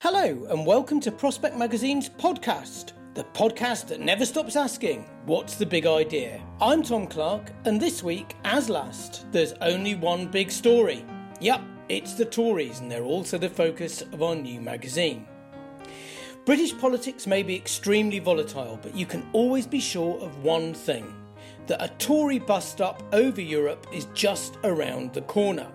Hello and welcome to Prospect Magazine's podcast, the podcast that never stops asking, what's the big idea? I'm Tom Clark, and this week, as last, there's only one big story. Yep, it's the Tories, and they're also the focus of our new magazine. British politics may be extremely volatile, but you can always be sure of one thing, that a Tory bust-up over Europe is just around the corner.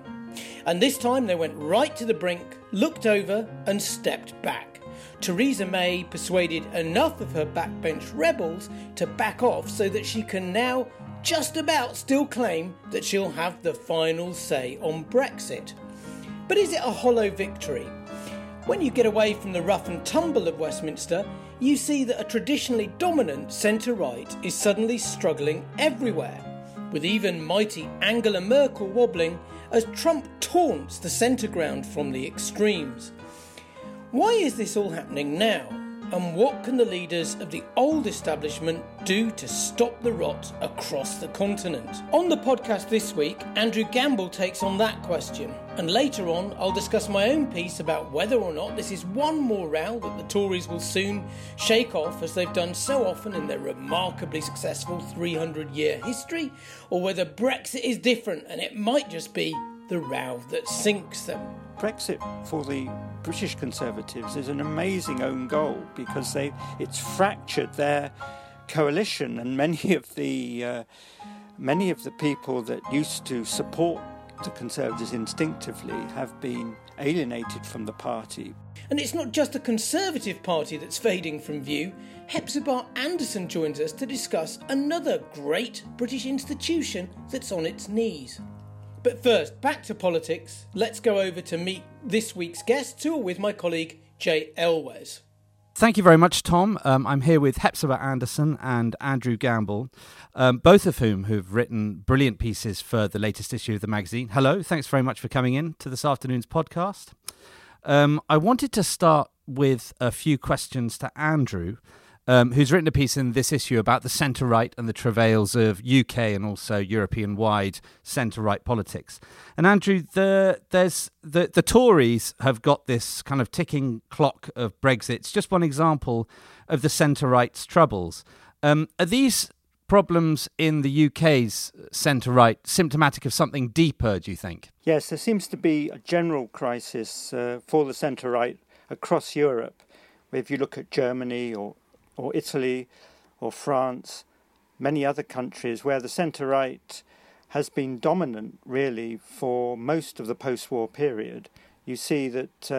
And this time they went right to the brink, looked over and stepped back. Theresa May persuaded enough of her backbench rebels to back off so that she can now just about still claim that she'll have the final say on Brexit. But is it a hollow victory? When you get away from the rough and tumble of Westminster, you see that a traditionally dominant centre-right is suddenly struggling everywhere, with even mighty Angela Merkel wobbling as Trump taunts the centre ground from the extremes. Why is this all happening now? And what can the leaders of the old establishment do to stop the rot across the continent? On the podcast this week, Andrew Gamble takes on that question. And later on, I'll discuss my own piece about whether or not this is one more row that the Tories will soon shake off, as they've done so often in their remarkably successful 300-year history, or whether Brexit is different and it might just be the row that sinks them. Brexit for the British Conservatives is an amazing own goal because it's fractured their coalition, and many of the people that used to support the Conservatives instinctively have been alienated from the party. And it's not just the Conservative Party that's fading from view. Hephzibah Anderson joins us to discuss another great British institution that's on its knees. But first, back to politics. Let's go over to meet this week's guests, who are with my colleague Jay Elwes. Thank you very much, Tom. I'm here with Hephzibah Anderson and Andrew Gamble, both of whom have written brilliant pieces for the latest issue of the magazine. Hello, thanks very much for coming in to this afternoon's podcast. I wanted to start with a few questions to Andrew, who's written a piece in this issue about the centre-right and the travails of UK and also European-wide centre-right politics. And Andrew, the Tories have got this kind of ticking clock of Brexit. It's just one example of the centre-right's troubles. Are these problems in the UK's centre-right symptomatic of something deeper, do you think? Yes, there seems to be a general crisis for the centre-right across Europe. If you look at Germany or Italy, or France, many other countries where the centre-right has been dominant, really, for most of the post-war period, you see that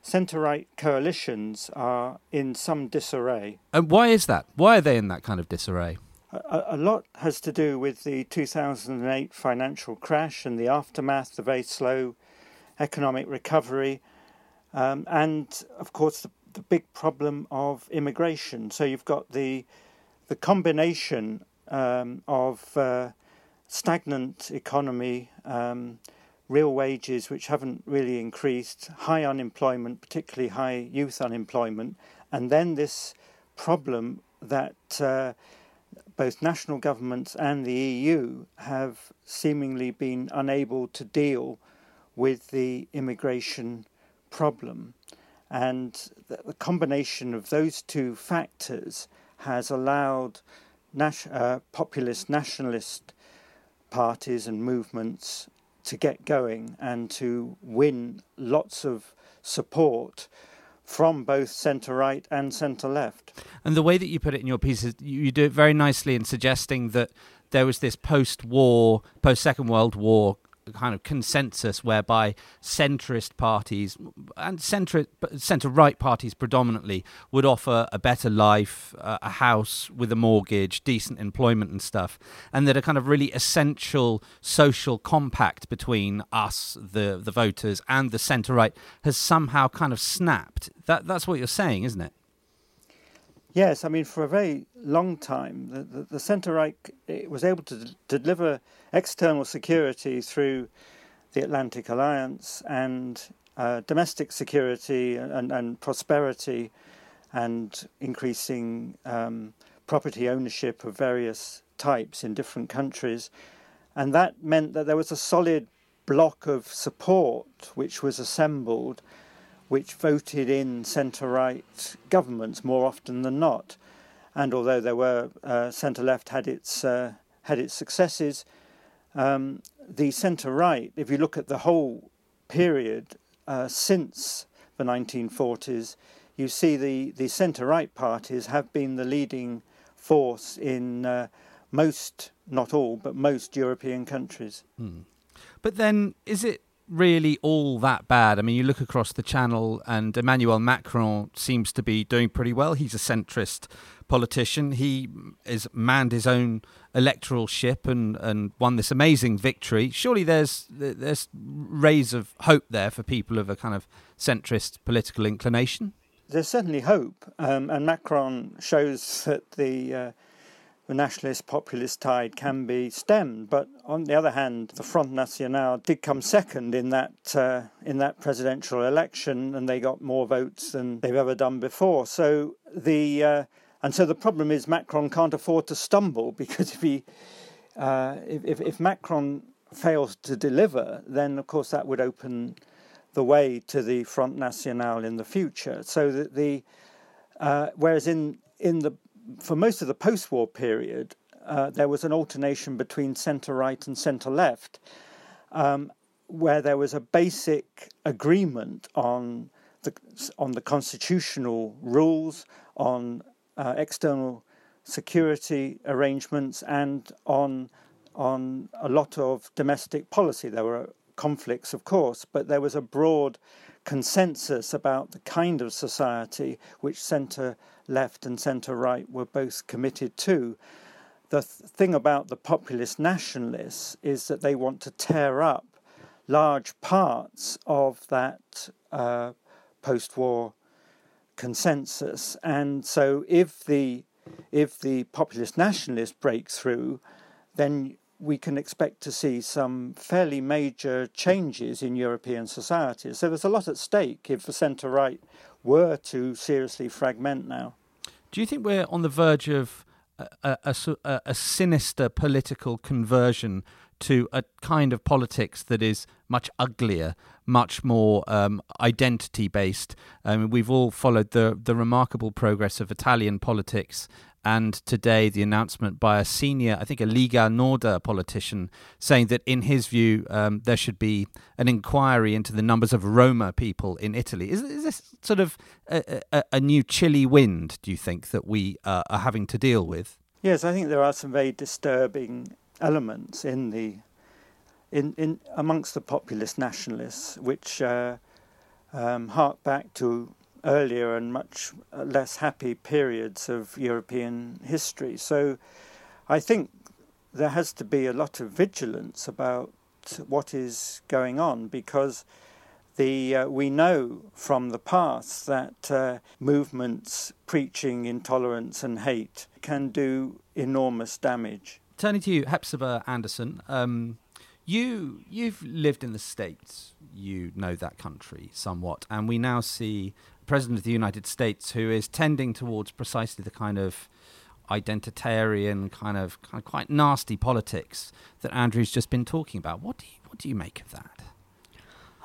centre-right coalitions are in some disarray. And why is that? Why are they in that kind of disarray? A lot has to do with the 2008 financial crash and the aftermath, the very slow economic recovery, and, of course, the big problem of immigration. So you've got the combination of stagnant economy, real wages which haven't really increased, high unemployment, particularly high youth unemployment, and then this problem that both national governments and the EU have seemingly been unable to deal with the immigration problem. And the combination of those two factors has allowed populist nationalist parties and movements to get going and to win lots of support from both centre-right and centre-left. And the way that you put it in your piece is you do it very nicely in suggesting that there was this post-war, post-Second World War kind of consensus whereby centrist parties and centre-right parties predominantly would offer a better life, a house with a mortgage, decent employment and stuff, and that a kind of really essential social compact between us, the voters, and the centre-right has somehow kind of snapped. That's what you're saying, isn't it? Yes, I mean, for a very long time, the centre-right was able to deliver external security through the Atlantic Alliance and domestic security and prosperity and increasing property ownership of various types in different countries. And that meant that there was a solid block of support which was assembled, which voted in centre-right governments more often than not. And although there were centre-left had its successes, the centre-right, if you look at the whole period since the 1940s, you see the centre-right parties have been the leading force in most, not all, but most European countries. Mm. But then is it really all that bad? I mean, you look across the channel and Emmanuel Macron seems to be doing pretty well. He's a centrist politician. He has manned his own electoral ship and won this amazing victory. Surely there's rays of hope there for people of a kind of centrist political inclination. There's certainly hope, and Macron shows that the nationalist populist tide can be stemmed, but on the other hand, the Front National did come second in that presidential election, and they got more votes than they've ever done before. So so the problem is Macron can't afford to stumble, because if Macron fails to deliver, then of course that would open the way to the Front National in the future. So that whereas for most of the post-war period, there was an alternation between centre-right and centre-left, where there was a basic agreement on the constitutional rules, on external security arrangements, and on a lot of domestic policy. There were conflicts, of course, but there was a broad consensus about the kind of society which centre-left and centre-right were both committed to. The thing about the populist nationalists is that they want to tear up large parts of that post-war consensus, and so if the populist nationalists break through, then we can expect to see some fairly major changes in European society. So there's a lot at stake if the centre-right were to seriously fragment now. Do you think we're on the verge of a sinister political conversion to a kind of politics that is much uglier, much more identity-based? We've all followed the remarkable progress of Italian politics. And today, the announcement by a senior, I think a Lega Norda politician, saying that in his view, there should be an inquiry into the numbers of Roma people in Italy. Is this sort of a new chilly wind, do you think, that we are having to deal with? Yes, I think there are some very disturbing elements in amongst the populist nationalists, which hark back to earlier and much less happy periods of European history. So I think there has to be a lot of vigilance about what is going on, because we know from the past that movements preaching intolerance and hate can do enormous damage. Turning to you, Hephzibah Anderson, you've lived in the States. You know that country somewhat, and we now see President of the United States, who is tending towards precisely the kind of identitarian, kind of quite nasty politics that Andrew's just been talking about. What do you make of that?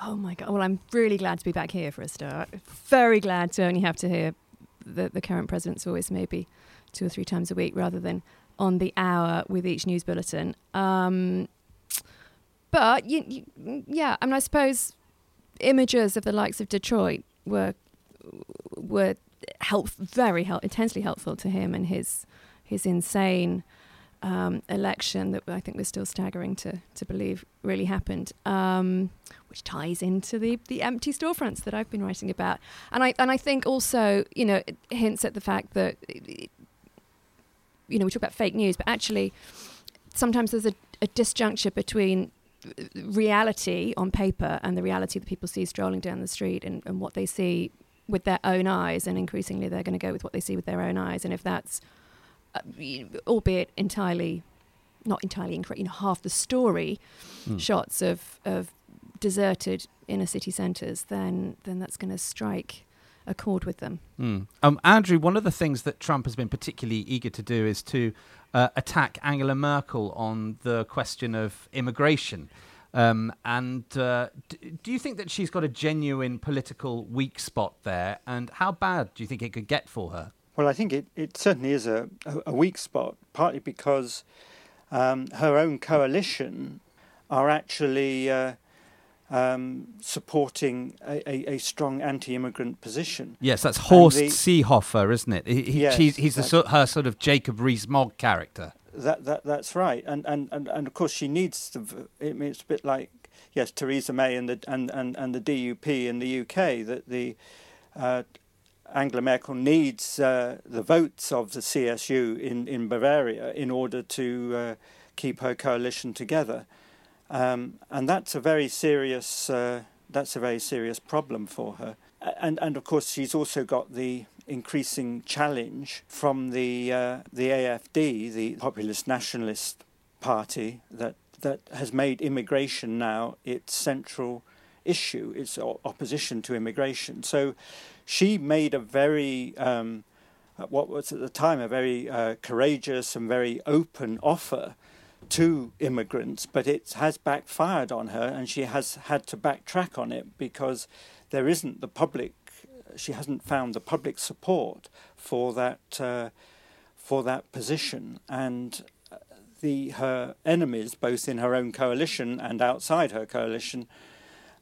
Oh my God! Well, I'm really glad to be back here for a start. Very glad to only have to hear the current president's voice maybe 2 or 3 times a week rather than on the hour with each news bulletin. But, yeah, I mean, I suppose images of the likes of Detroit were intensely helpful to him and his insane election that I think we're still staggering to believe really happened, which ties into the empty storefronts that I've been writing about. And I think also, you know, it hints at the fact that, you know, we talk about fake news, but actually sometimes there's a disjuncture between reality on paper and the reality that people see strolling down the street and what they see with their own eyes, and increasingly they're going to go with what they see with their own eyes. And if that's, albeit not entirely incorrect, you know, half the story, shots of deserted inner city centres, then that's going to strike a chord with them. Andrew, one of the things that Trump has been particularly eager to do is to attack Angela Merkel on the question of immigration. Do you think that she's got a genuine political weak spot there? And how bad do you think it could get for her? Well, I think it certainly is a weak spot, partly because her own coalition are actually supporting a strong anti-immigrant position. Yes, that's Horst Seehofer, isn't it? He's her sort of Jacob Rees-Mogg character. That's right, and of course she needs to. I mean, it's a bit like Theresa May and the DUP in the UK, that the Angela Merkel needs the votes of the CSU in Bavaria in order to keep her coalition together, and that's a very serious problem for her. And of course she's also got the increasing challenge from the AfD, the populist nationalist party that has made immigration now its central issue, its opposition to immigration. So she made a very, what was at the time a very courageous and very open offer to immigrants, but it has backfired on her, and she has had to backtrack on it because there isn't the public. She hasn't found the public support for that position, and her enemies, both in her own coalition and outside her coalition,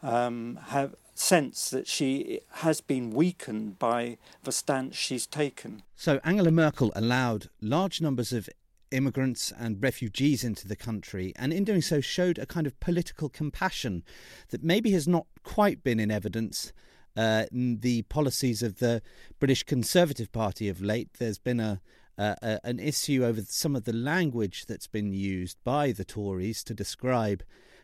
have sense that she has been weakened by the stance she's taken. So Angela Merkel allowed large numbers of immigrants and refugees into the country, and in doing so showed a kind of political compassion that maybe has not quite been in evidence in the policies of the British Conservative Party of late. There's been an issue over some of the language that's been used by the Tories to describe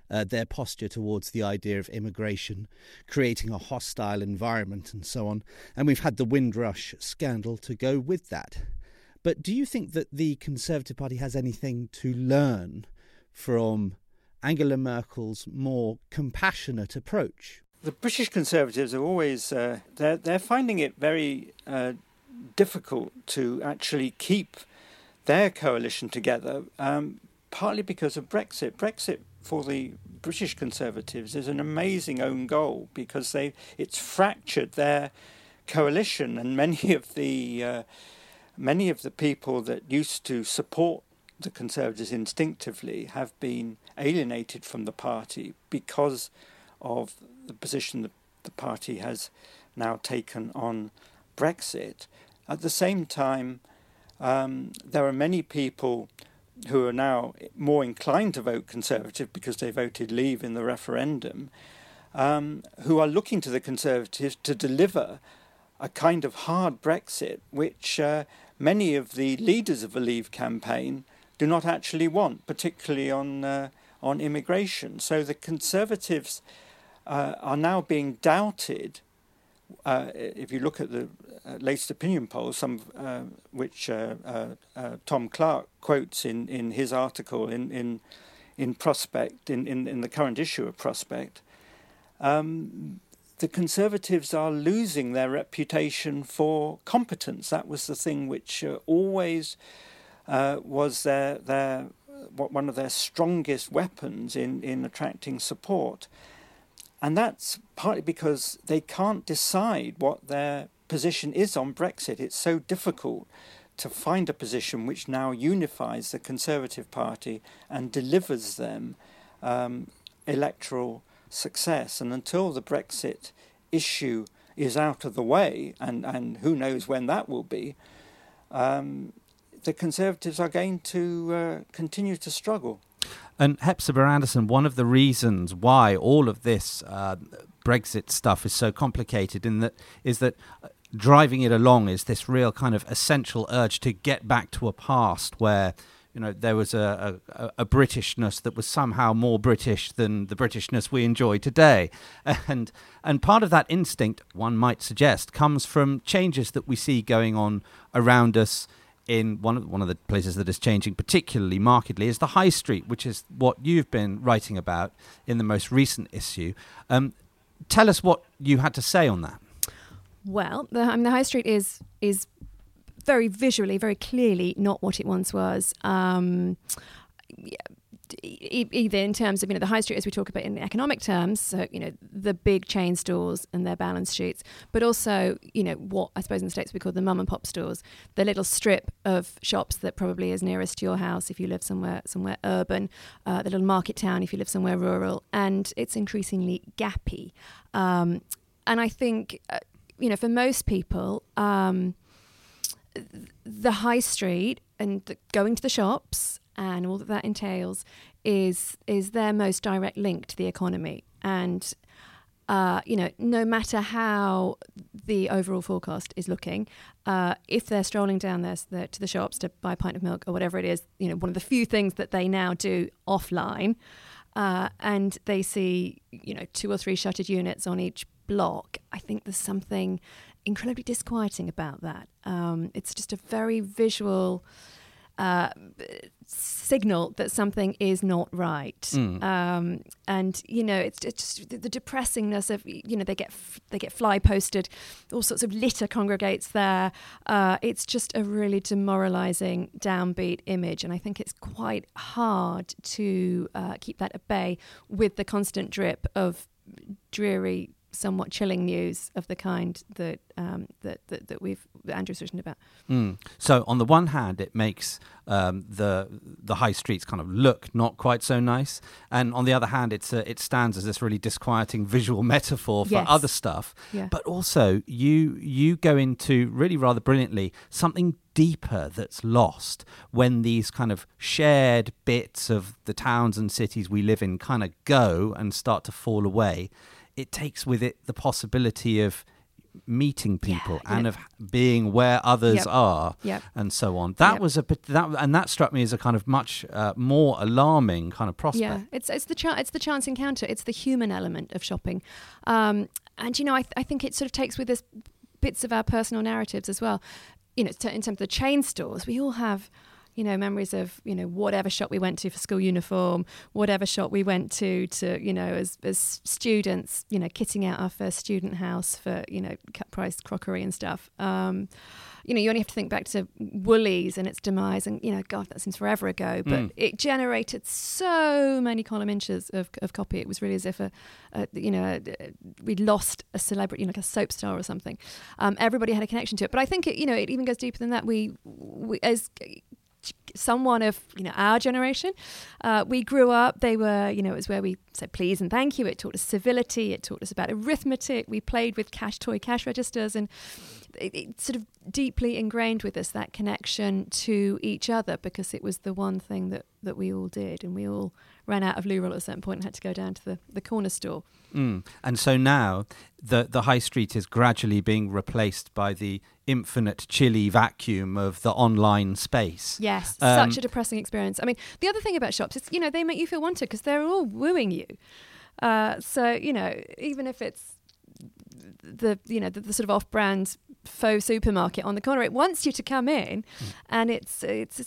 their posture towards the idea of immigration, creating a hostile environment and so on. And we've had the Windrush scandal to go with that. But do you think that the Conservative Party has anything to learn from Angela Merkel's more compassionate approach? The British Conservatives are always, they're finding it very difficult to actually keep their coalition together, partly because of Brexit. Brexit for the British Conservatives is an amazing own goal because it's fractured their coalition, and many of the people that used to support the Conservatives instinctively have been alienated from the party because of the position that the party has now taken on Brexit. At the same time, there are many people who are now more inclined to vote Conservative because they voted Leave in the referendum, who are looking to the Conservatives to deliver a kind of hard Brexit, which many of the leaders of the Leave campaign do not actually want, particularly on immigration. So the Conservatives are now being doubted. If you look at the latest opinion polls, which Tom Clark quotes in his article in Prospect, in the current issue of Prospect, the Conservatives are losing their reputation for competence. That was the thing which always was their one of their strongest weapons in attracting support. And that's partly because they can't decide what their position is on Brexit. It's so difficult to find a position which now unifies the Conservative Party and delivers them electoral success. And until the Brexit issue is out of the way, and who knows when that will be, the Conservatives are going to continue to struggle. And Hephzibah Anderson, one of the reasons why all of this Brexit stuff is so complicated is that driving it along is this real kind of essential urge to get back to a past where, you know, there was a Britishness that was somehow more British than the Britishness we enjoy today. And part of that instinct, one might suggest, comes from changes that we see going on around us. In one of the places that is changing particularly markedly is the high street, which is what you've been writing about in the most recent issue. Tell us what you had to say on that. Well, the high street is very visually, very clearly not what it once was. Either in terms of, you know, the high street as we talk about in the economic terms, so, you know, the big chain stores and their balance sheets, but also, you know, what I suppose in the States we call the mum and pop stores, the little strip of shops that probably is nearest to your house if you live somewhere urban, the little market town if you live somewhere rural, and it's increasingly gappy. And I think, you know, for most people, the high street and going to the shops and all that entails is their most direct link to the economy. And, you know, no matter how the overall forecast is looking, if they're strolling down there to the shops to buy a pint of milk or whatever it is, you know, one of the few things that they now do offline, and they see, you know, 2 or 3 shuttered units on each block, I think there's something incredibly disquieting about that. It's just a very visual signal that something is not right. And, you know, it's just the depressingness of, you know, they get fly posted, all sorts of litter congregates there. It's just a really demoralising, downbeat image. And I think it's quite hard to keep that at bay with the constant drip of dreary, somewhat chilling news of the kind that that Andrew's written about. So on the one hand, it makes the high streets kind of look not quite so nice, and on the other hand, it stands as this really disquieting visual metaphor for other stuff. Yeah. But also, you go into really rather brilliantly something deeper that's lost when these kind of shared bits of the towns and cities we live in kind of go and start to fall away. It takes with it the possibility of meeting people and of being where others are and so on. That was that struck me as a kind of much more alarming kind of prospect. Yeah, it's the chance encounter. It's the human element of shopping, and you know I think it sort of takes with us bits of our personal narratives as well. You know, in terms of the chain stores, we all have, you know, memories of, you know, whatever shop we went to for school uniform, whatever shop we went to, you know, as students, you know, kitting out our first student house for, you know, cut price crockery and stuff. You know, you only have to think back to Woolies and its demise and, you know, God, that seems forever ago. But it generated so many column inches of copy. It was really as if, we'd lost a celebrity, you know, like a soap star or something. Everybody had a connection to it. But I think, it even goes deeper than that. We as someone of, you know, our generation, we grew up, they were, you know, it was where we said please and thank you. It taught us civility, it taught us about arithmetic, we played with cash registers, and it sort of deeply ingrained with us that connection to each other, because it was the one thing that we all did, and we all ran out of loo roll at a certain point and had to go down to the corner store. And so now the high street is gradually being replaced by the infinite chilly vacuum of the online space. Yes, such a depressing experience. I mean, the other thing about shops is, you know, they make you feel wanted because they're all wooing you. So, you know, even if it's the sort of off-brand faux supermarket on the corner, it wants you to come in, and it's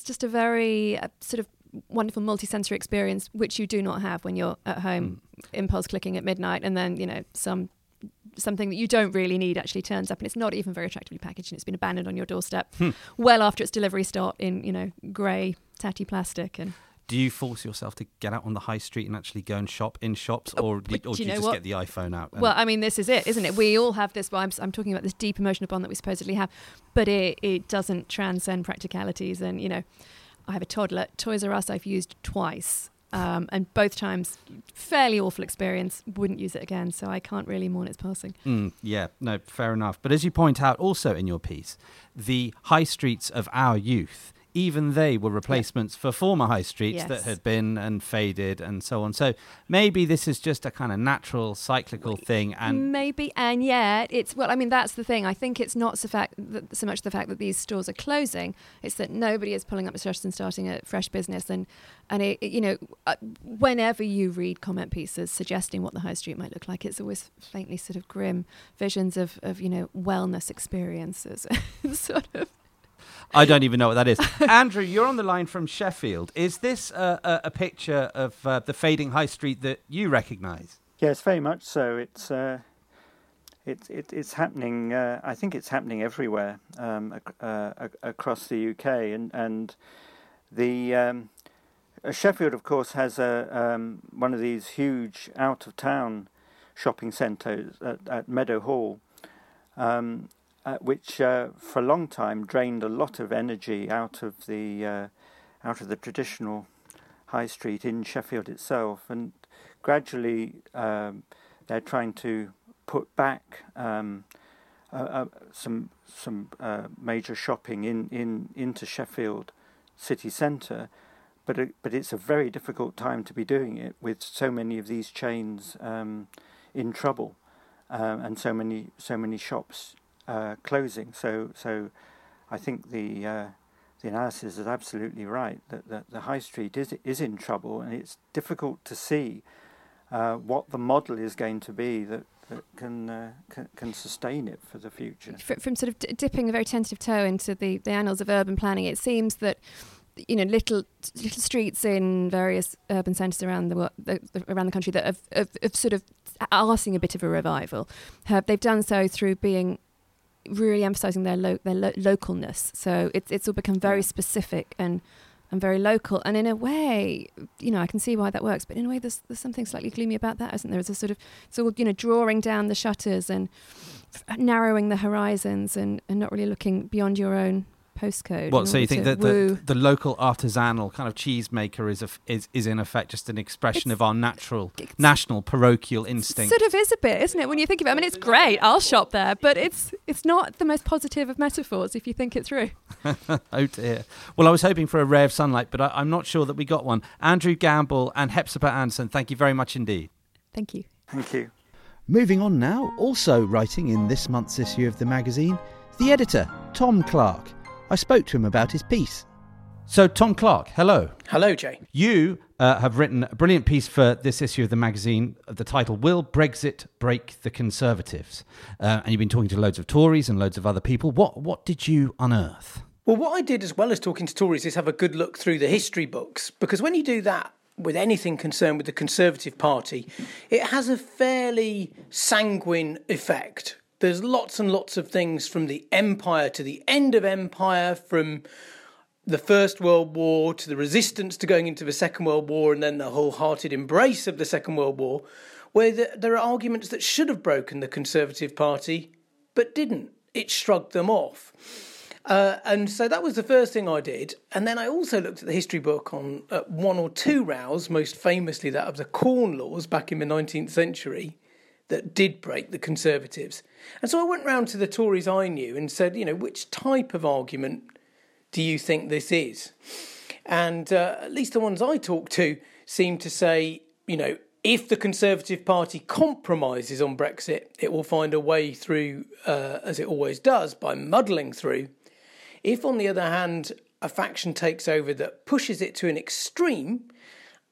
just a very sort of wonderful multi-sensory experience, which you do not have when you're at home impulse clicking at midnight, and then, you know, something that you don't really need actually turns up, and it's not even very attractively packaged, and it's been abandoned on your doorstep well after its delivery start in, you know, grey tatty plastic. And do you force yourself to get out on the high street and actually go and shop in shops, or do you just get the iPhone out? Well, I mean, this is it, isn't it? We all have this. Well, I'm talking about this deep emotional bond that we supposedly have, but it doesn't transcend practicalities. And, you know, I have a toddler. Toys R Us I've used twice. And both times, fairly awful experience, wouldn't use it again. So I can't really mourn its passing. Yeah, no, fair enough. But as you point out also in your piece, the high streets of our youth, even they were replacements for former high streets that had been and faded and so on. So maybe this is just a kind of natural cyclical thing. And maybe, and yet it's, well, I mean, that's the thing. I think it's not so much the fact that these stores are closing. It's that nobody is pulling up the shutters and starting a fresh business. And it, you know, whenever you read comment pieces suggesting what the high street might look like, it's always faintly sort of grim visions of you know, wellness experiences, sort of. I don't even know what that is. Andrew, you're on the line from Sheffield. Is this a picture of the fading high street that you recognise? Yes, very much so. It's happening. I think it's happening everywhere across the UK, and the Sheffield, of course, has one of these huge out of town shopping centres at Meadow Hall. Which for a long time drained a lot of energy out of the traditional high street in Sheffield itself, and gradually they're trying to put back some major shopping into Sheffield city centre, but it's a very difficult time to be doing it with so many of these chains in trouble and so many shops. Closing. So I think the analysis is absolutely right that the high street is in trouble, and it's difficult to see what the model is going to be that can sustain it for the future. From sort of dipping a very tentative toe into the annals of urban planning, it seems that, you know, little streets in various urban centres around the world, around the country that have sort of are seeing a bit of a revival. They've done so through being really emphasising their localness. So it's all become very specific and very local. And in a way, you know, I can see why that works. But in a way, there's something slightly gloomy about that, isn't there? It's a sort of, it's all, you know, drawing down the shutters and narrowing the horizons and not really looking beyond your own postcode. What, so you think that the local artisanal kind of cheesemaker is in effect just an expression of our national parochial instinct? Sort of is a bit, isn't it, when you think of it? I mean, it's great, I'll shop there, but it's not the most positive of metaphors if you think it through. Oh dear. Well, I was hoping for a ray of sunlight, but I'm not sure that we got one. Andrew Gamble and Hephzibah Anderson, thank you very much indeed. Thank you. Thank you. Moving on now, also writing in this month's issue of the magazine, the editor, Tom Clark. I spoke to him about his piece. So, Tom Clark, hello. Hello, Jay. You have written a brilliant piece for this issue of the magazine. The title, Will Brexit Break the Conservatives? And you've been talking to loads of Tories and loads of other people. What did you unearth? Well, what I did, as well as talking to Tories, is have a good look through the history books. Because when you do that with anything concerned with the Conservative Party, it has a fairly sanguine effect. There's lots and lots of things from the empire to the end of empire, from the First World War to the resistance to going into the Second World War and then the wholehearted embrace of the Second World War, where there are arguments that should have broken the Conservative Party but didn't. It shrugged them off. And so that was the first thing I did. And then I also looked at the history book on one or two rows, most famously that of the Corn Laws back in the 19th century, that did break the Conservatives. And so I went round to the Tories I knew and said, you know, which type of argument do you think this is? And at least the ones I talked to seemed to say, you know, if the Conservative Party compromises on Brexit, it will find a way through, as it always does, by muddling through. If, on the other hand, a faction takes over that pushes it to an extreme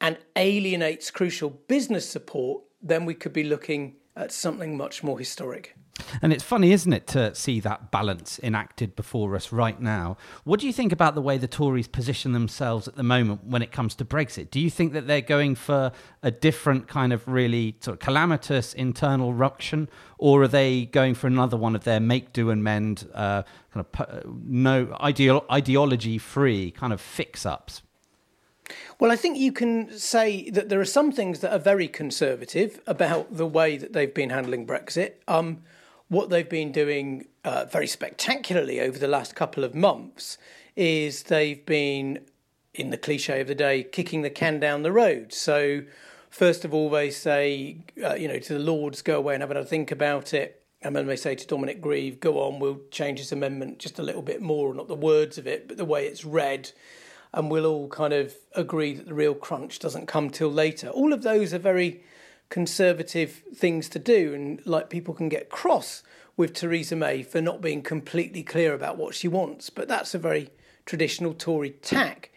and alienates crucial business support, then we could be looking at something much more historic. And it's funny, isn't it, to see that balance enacted before us right now. What do you think about the way the Tories position themselves at the moment when it comes to Brexit? Do you think that they're going for a different kind of really sort of calamitous internal ruction, or are they going for another one of their make, do and mend, kind of no ideology-free kind of fix-ups? Well, I think you can say that there are some things that are very conservative about the way that they've been handling Brexit. What they've been doing very spectacularly over the last couple of months is they've been in the cliche of the day, kicking the can down the road. So first of all, they say, to the Lords, go away and have another think about it. And then they say to Dominic Grieve, go on, we'll change this amendment just a little bit more, not the words of it, but the way it's read. And we'll all kind of agree that the real crunch doesn't come till later. All of those are very conservative things to do. And like, people can get cross with Theresa May for not being completely clear about what she wants. But that's a very traditional Tory tack.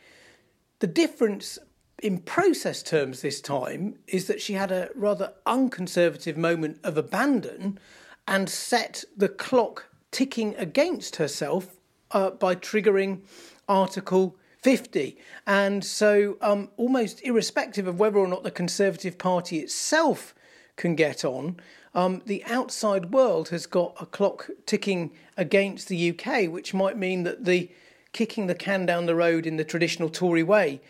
The difference in process terms this time is that she had a rather unconservative moment of abandon and set the clock ticking against herself by triggering Article 50. And so almost irrespective of whether or not the Conservative Party itself can get on, the outside world has got a clock ticking against the UK, which might mean that the kicking the can down the road in the traditional Tory way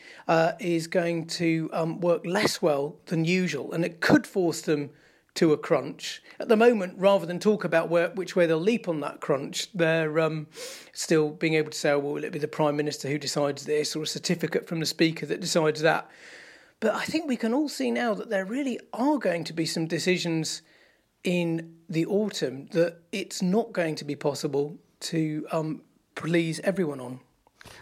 is going to work less well than usual. And it could force them to a crunch. At the moment, rather than talk about which way they'll leap on that crunch, they're still being able to say, oh, well, will it be the Prime Minister who decides this, or a certificate from the Speaker that decides that? But I think we can all see now that there really are going to be some decisions in the autumn that it's not going to be possible to please everyone on.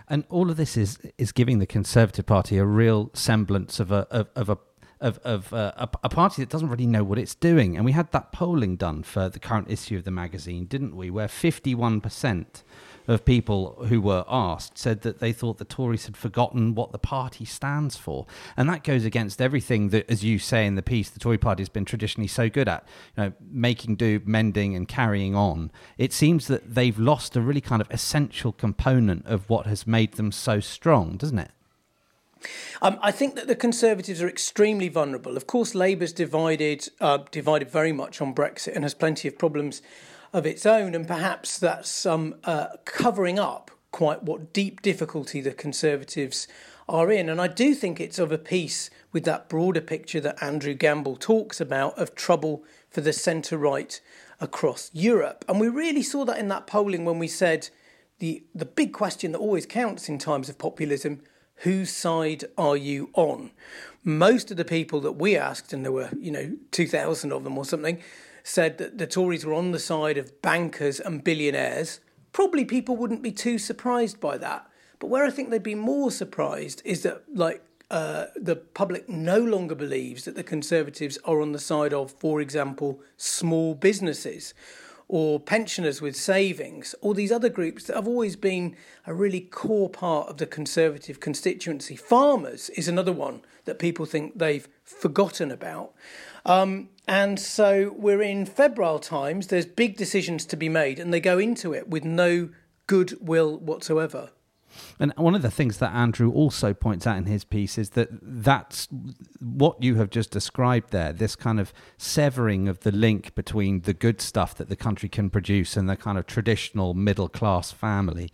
And all of this is giving the Conservative Party a real semblance of a party that doesn't really know what it's doing. And we had that polling done for the current issue of the magazine, didn't we, where 51% of people who were asked said that they thought the Tories had forgotten what the party stands for. And that goes against everything that, as you say in the piece, the Tory party has been traditionally so good at, making do, mending and carrying on. It seems that they've lost a really kind of essential component of what has made them so strong, doesn't it? I think that the Conservatives are extremely vulnerable. Of course, Labour's divided very much on Brexit and has plenty of problems of its own, and perhaps that's covering up quite what deep difficulty the Conservatives are in. And I do think it's of a piece with that broader picture that Andrew Gamble talks about of trouble for the centre-right across Europe. And we really saw that in that polling when we said the big question that always counts in times of populism: whose side are you on? Most of the people that we asked, and there were, 2,000 of them or something, said that the Tories were on the side of bankers and billionaires. Probably people wouldn't be too surprised by that. But where I think they'd be more surprised is that, the public no longer believes that the Conservatives are on the side of, for example, small businesses or pensioners with savings, or these other groups that have always been a really core part of the Conservative constituency. Farmers is another one that people think they've forgotten about. And so we're in febrile times. There's big decisions to be made, and they go into it with no goodwill whatsoever. And one of the things that Andrew also points out in his piece is that's what you have just described there, this kind of severing of the link between the good stuff that the country can produce and the kind of traditional middle-class family.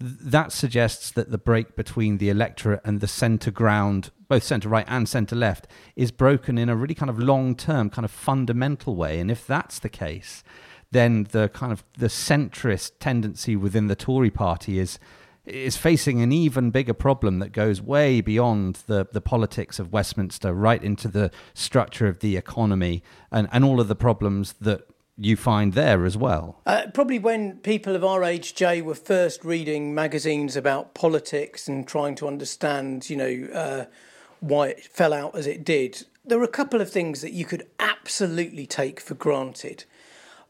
That suggests that the break between the electorate and the centre-ground, both centre-right and centre-left, is broken in a really kind of long-term, kind of fundamental way. And if that's the case, then the kind of the centrist tendency within the Tory party is facing an even bigger problem that goes way beyond the politics of Westminster, right into the structure of the economy and all of the problems that you find there as well. Probably when people of our age, Jay, were first reading magazines about politics and trying to understand, why it fell out as it did, there were a couple of things that you could absolutely take for granted.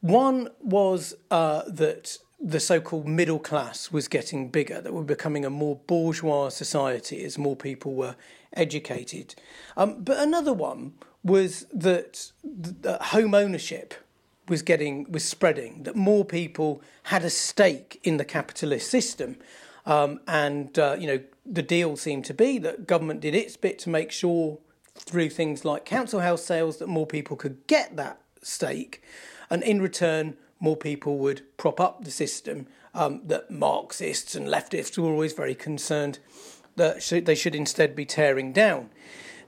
One was that the so-called middle class was getting bigger, that we're becoming a more bourgeois society as more people were educated. But another one was that home ownership was spreading, that more people had a stake in the capitalist system. The deal seemed to be that government did its bit to make sure through things like council house sales that more people could get that stake. And in return, more people would prop up the system that Marxists and leftists were always very concerned that they should instead be tearing down.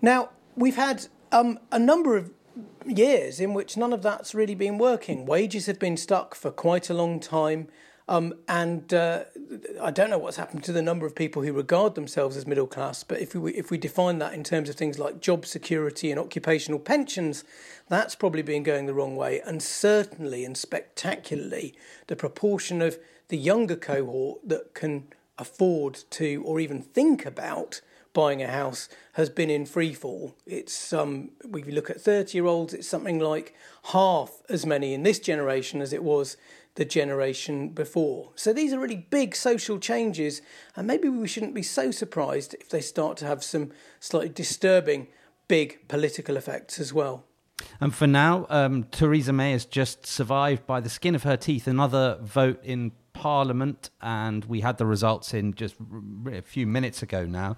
Now, we've had a number of years in which none of that's really been working. Wages have been stuck for quite a long time. And I don't know what's happened to the number of people who regard themselves as middle class, but if we define that in terms of things like job security and occupational pensions, that's probably been going the wrong way. And certainly and spectacularly, the proportion of the younger cohort that can afford to or even think about buying a house has been in free fall. It's if you look at 30-year-olds, it's something like half as many in this generation as it was the generation before. So these are really big social changes, and maybe we shouldn't be so surprised if they start to have some slightly disturbing big political effects as well. And for now, Theresa May has just survived by the skin of her teeth another vote in Parliament, and we had the results in just a few minutes ago now.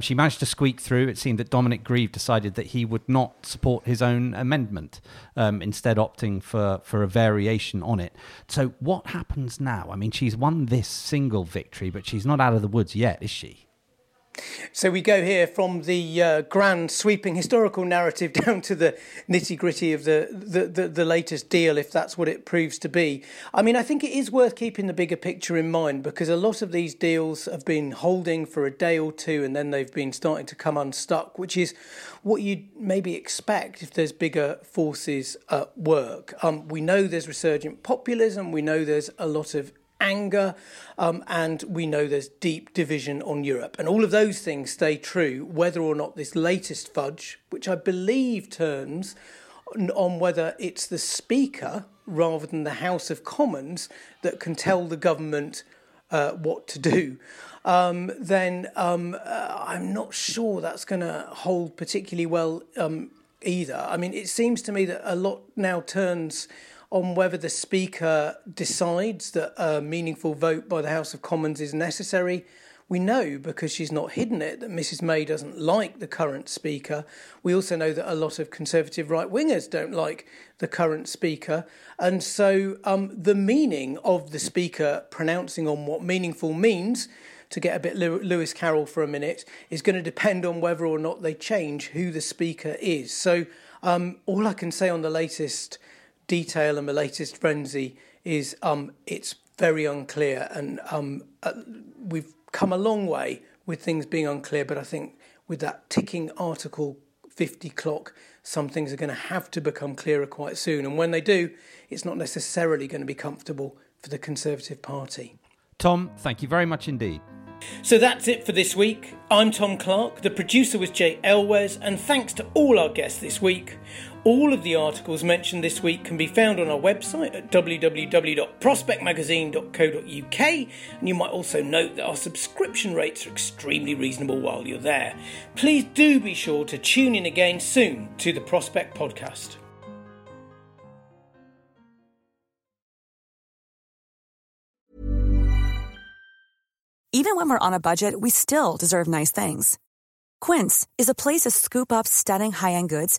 She managed to squeak through. It seemed that Dominic Grieve decided that he would not support his own amendment, instead opting for a variation on it. So what happens now? I mean, she's won this single victory, but she's not out of the woods yet, is she? So we go here from the grand sweeping historical narrative down to the nitty-gritty of the latest deal, if that's what it proves to be. I mean, I think it is worth keeping the bigger picture in mind, because a lot of these deals have been holding for a day or two and then they've been starting to come unstuck, which is what you'd maybe expect if there's bigger forces at work. We know there's resurgent populism, we know there's a lot of anger, and we know there's deep division on Europe. And all of those things stay true, whether or not this latest fudge, which I believe turns on whether it's the Speaker rather than the House of Commons that can tell the government what to do, then I'm not sure that's going to hold particularly well either. I mean, it seems to me that a lot now turns on whether the Speaker decides that a meaningful vote by the House of Commons is necessary. We know, because she's not hidden it, that Mrs May doesn't like the current Speaker. We also know that a lot of Conservative right-wingers don't like the current Speaker. And so the meaning of the Speaker pronouncing on what meaningful means, to get a bit Lewis Carroll for a minute, is going to depend on whether or not they change who the Speaker is. So all I can say on the latest detail and the latest frenzy is it's very unclear, and we've come a long way with things being unclear, but I think with that ticking Article 50 clock, some things are going to have to become clearer quite soon, and when they do, it's not necessarily going to be comfortable for the Conservative Party. Tom, thank you very much indeed. So that's it for this week. I'm Tom Clark, the producer was Jay Elwes, and thanks to all our guests this week. All of the articles mentioned this week can be found on our website at www.prospectmagazine.co.uk, and you might also note that our subscription rates are extremely reasonable while you're there. Please do be sure to tune in again soon to the Prospect Podcast. Even when we're on a budget, we still deserve nice things. Quince is a place to scoop up stunning high-end goods